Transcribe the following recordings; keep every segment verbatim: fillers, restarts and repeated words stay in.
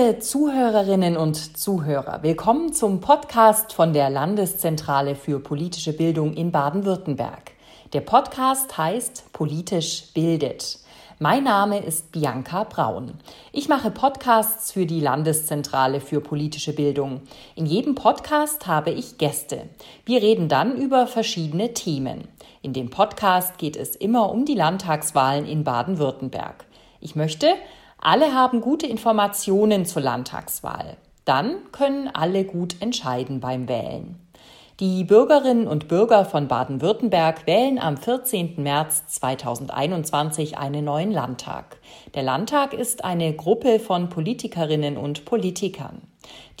Liebe Zuhörerinnen und Zuhörer, willkommen zum Podcast von der Landeszentrale für politische Bildung in Baden-Württemberg. Der Podcast heißt Politisch Bildet. Mein Name ist Bianca Braun. Ich mache Podcasts für die Landeszentrale für politische Bildung. In jedem Podcast habe ich Gäste. Wir reden dann über verschiedene Themen. In dem Podcast geht es immer um die Landtagswahlen in Baden-Württemberg. Ich möchte, alle haben gute Informationen zur Landtagswahl. Dann können alle gut entscheiden beim Wählen. Die Bürgerinnen und Bürger von Baden-Württemberg wählen am vierzehnten März zweitausendeinundzwanzig einen neuen Landtag. Der Landtag ist eine Gruppe von Politikerinnen und Politikern.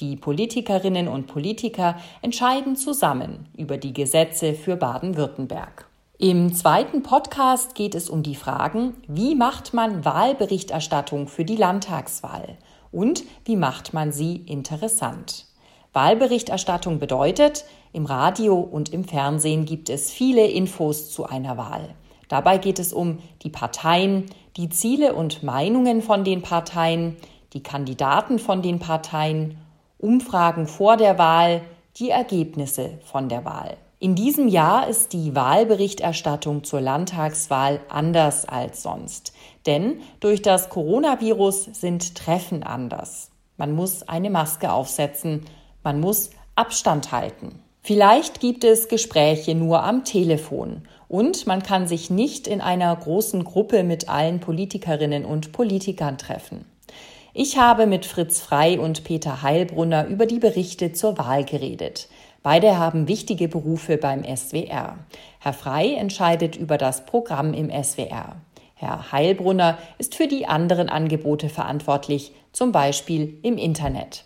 Die Politikerinnen und Politiker entscheiden zusammen über die Gesetze für Baden-Württemberg. Im zweiten Podcast geht es um die Fragen, wie macht man Wahlberichterstattung für die Landtagswahl und wie macht man sie interessant? Wahlberichterstattung bedeutet, im Radio und im Fernsehen gibt es viele Infos zu einer Wahl. Dabei geht es um die Parteien, die Ziele und Meinungen von den Parteien, die Kandidaten von den Parteien, Umfragen vor der Wahl, die Ergebnisse von der Wahl. In diesem Jahr ist die Wahlberichterstattung zur Landtagswahl anders als sonst. Denn durch das Coronavirus sind Treffen anders. Man muss eine Maske aufsetzen. Man muss Abstand halten. Vielleicht gibt es Gespräche nur am Telefon und man kann sich nicht in einer großen Gruppe mit allen Politikerinnen und Politikern treffen. Ich habe mit Fritz Frey und Peter Heilbrunner über die Berichte zur Wahl geredet. Beide haben wichtige Berufe beim S W R. Herr Frey entscheidet über das Programm im S W R. Herr Heilbrunner ist für die anderen Angebote verantwortlich, zum Beispiel im Internet.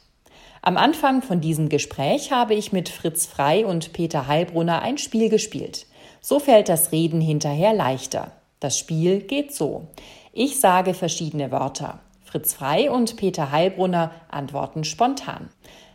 Am Anfang von diesem Gespräch habe ich mit Fritz Frey und Peter Heilbrunner ein Spiel gespielt. So fällt das Reden hinterher leichter. Das Spiel geht so. Ich sage verschiedene Wörter. Fritz Frey und Peter Heilbrunner antworten spontan.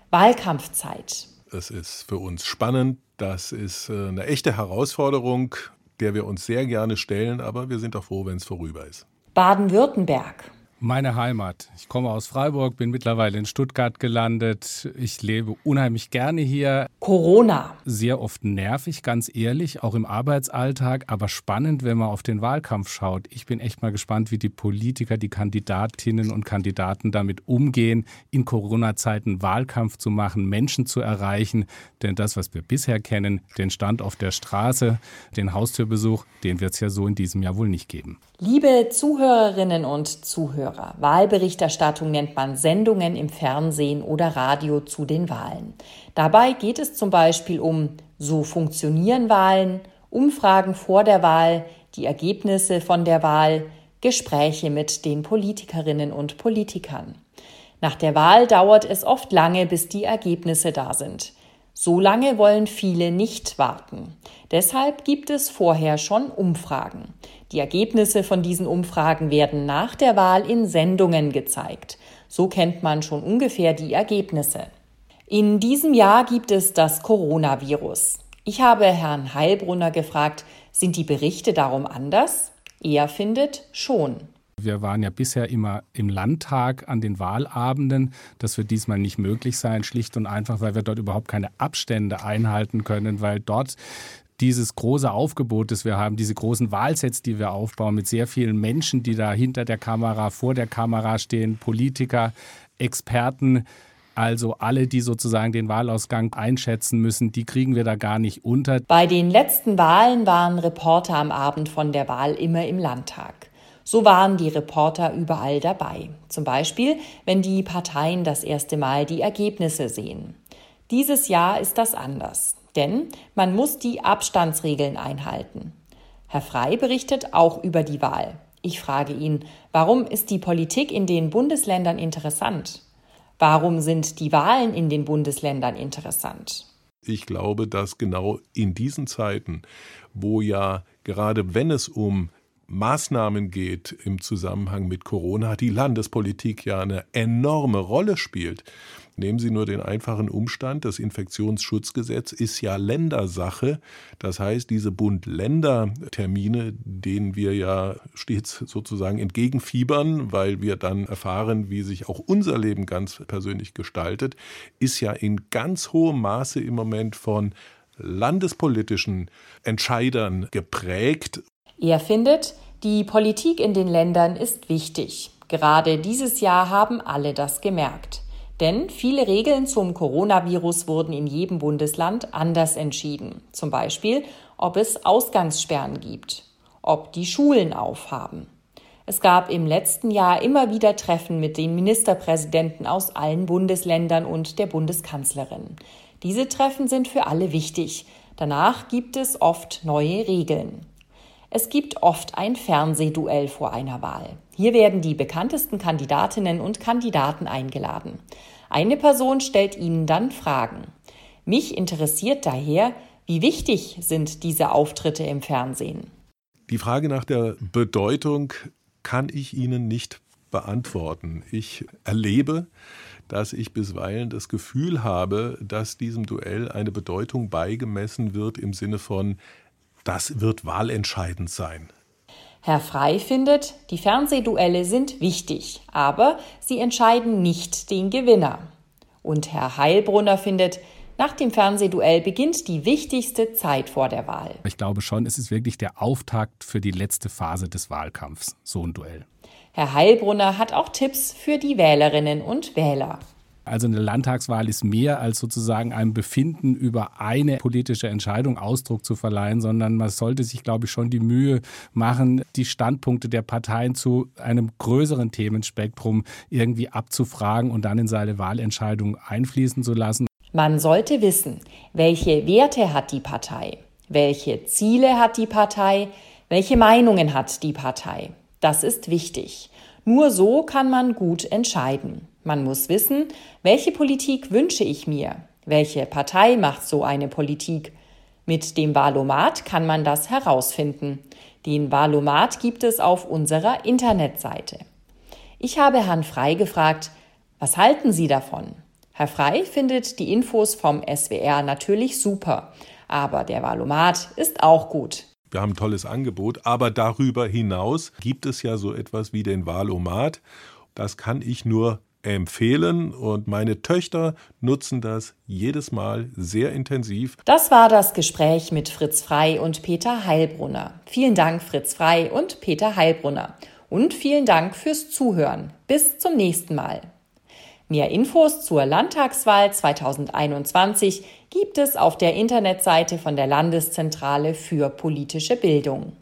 Wahlkampfzeit. Es ist für uns spannend. Das ist eine echte Herausforderung, der wir uns sehr gerne stellen. Aber wir sind auch froh, wenn es vorüber ist. Baden-Württemberg. Meine Heimat. Ich komme aus Freiburg, bin mittlerweile in Stuttgart gelandet. Ich lebe unheimlich gerne hier. Corona. Sehr oft nervig, ganz ehrlich, auch im Arbeitsalltag. Aber spannend, wenn man auf den Wahlkampf schaut. Ich bin echt mal gespannt, wie die Politiker, die Kandidatinnen und Kandidaten damit umgehen, in Corona-Zeiten Wahlkampf zu machen, Menschen zu erreichen. Denn das, was wir bisher kennen, den Stand auf der Straße, den Haustürbesuch, den wird es ja so in diesem Jahr wohl nicht geben. Liebe Zuhörerinnen und Zuhörer, Wahlberichterstattung nennt man Sendungen im Fernsehen oder Radio zu den Wahlen. Dabei geht es zum Beispiel um So funktionieren Wahlen, Umfragen vor der Wahl, die Ergebnisse von der Wahl, Gespräche mit den Politikerinnen und Politikern. Nach der Wahl dauert es oft lange, bis die Ergebnisse da sind. So lange wollen viele nicht warten. Deshalb gibt es vorher schon Umfragen. Die Ergebnisse von diesen Umfragen werden nach der Wahl in Sendungen gezeigt. So kennt man schon ungefähr die Ergebnisse. In diesem Jahr gibt es das Coronavirus. Ich habe Herrn Heilbrunner gefragt, sind die Berichte darum anders? Er findet schon. Wir waren ja bisher immer im Landtag an den Wahlabenden. Das wird diesmal nicht möglich sein, schlicht und einfach, weil wir dort überhaupt keine Abstände einhalten können, weil dort dieses große Aufgebot, das wir haben, diese großen Wahlsets, die wir aufbauen, mit sehr vielen Menschen, die da hinter der Kamera, vor der Kamera stehen, Politiker, Experten, also alle, die sozusagen den Wahlausgang einschätzen müssen, die kriegen wir da gar nicht unter. Bei den letzten Wahlen waren Reporter am Abend von der Wahl immer im Landtag. So waren die Reporter überall dabei. Zum Beispiel, wenn die Parteien das erste Mal die Ergebnisse sehen. Dieses Jahr ist das anders, denn man muss die Abstandsregeln einhalten. Herr Frey berichtet auch über die Wahl. Ich frage ihn, warum ist die Politik in den Bundesländern interessant? Warum sind die Wahlen in den Bundesländern interessant? Ich glaube, dass genau in diesen Zeiten, wo ja gerade wenn es um Maßnahmen geht im Zusammenhang mit Corona, hat die Landespolitik ja eine enorme Rolle spielt. Nehmen Sie nur den einfachen Umstand, das Infektionsschutzgesetz ist ja Ländersache. Das heißt, diese Bund-Länder-Termine, denen wir ja stets sozusagen entgegenfiebern, weil wir dann erfahren, wie sich auch unser Leben ganz persönlich gestaltet, ist ja in ganz hohem Maße im Moment von landespolitischen Entscheidern geprägt. Er findet, die Politik in den Ländern ist wichtig. Gerade dieses Jahr haben alle das gemerkt. Denn viele Regeln zum Coronavirus wurden in jedem Bundesland anders entschieden. Zum Beispiel, ob es Ausgangssperren gibt, ob die Schulen aufhaben. Es gab im letzten Jahr immer wieder Treffen mit den Ministerpräsidenten aus allen Bundesländern und der Bundeskanzlerin. Diese Treffen sind für alle wichtig. Danach gibt es oft neue Regeln. Es gibt oft ein Fernsehduell vor einer Wahl. Hier werden die bekanntesten Kandidatinnen und Kandidaten eingeladen. Eine Person stellt ihnen dann Fragen. Mich interessiert daher, wie wichtig sind diese Auftritte im Fernsehen? Die Frage nach der Bedeutung kann ich Ihnen nicht beantworten. Ich erlebe, dass ich bisweilen das Gefühl habe, dass diesem Duell eine Bedeutung beigemessen wird im Sinne von: Das wird wahlentscheidend sein. Herr Frey findet, die Fernsehduelle sind wichtig, aber sie entscheiden nicht den Gewinner. Und Herr Heilbrunner findet, nach dem Fernsehduell beginnt die wichtigste Zeit vor der Wahl. Ich glaube schon, es ist wirklich der Auftakt für die letzte Phase des Wahlkampfs, so ein Duell. Herr Heilbrunner hat auch Tipps für die Wählerinnen und Wähler. Also eine Landtagswahl ist mehr als sozusagen einem Befinden über eine politische Entscheidung Ausdruck zu verleihen, sondern man sollte sich, glaube ich, schon die Mühe machen, die Standpunkte der Parteien zu einem größeren Themenspektrum irgendwie abzufragen und dann in seine Wahlentscheidung einfließen zu lassen. Man sollte wissen, welche Werte hat die Partei, welche Ziele hat die Partei, welche Meinungen hat die Partei. Das ist wichtig. Nur so kann man gut entscheiden. Man muss wissen, welche Politik wünsche ich mir? Welche Partei macht so eine Politik? Mit dem Wahlomat kann man das herausfinden. Den Wahlomat gibt es auf unserer Internetseite. Ich habe Herrn Frey gefragt, was halten Sie davon? Herr Frey findet die Infos vom S W R natürlich super, aber der Wahlomat ist auch gut. Wir haben ein tolles Angebot, aber darüber hinaus gibt es ja so etwas wie den Wahlomat. Das kann ich nur empfehlen und meine Töchter nutzen das jedes Mal sehr intensiv. Das war das Gespräch mit Fritz Frey und Peter Heilbrunner. Vielen Dank Fritz Frey und Peter Heilbrunner und vielen Dank fürs Zuhören. Bis zum nächsten Mal. Mehr Infos zur Landtagswahl zweitausendeinundzwanzig gibt es auf der Internetseite von der Landeszentrale für politische Bildung.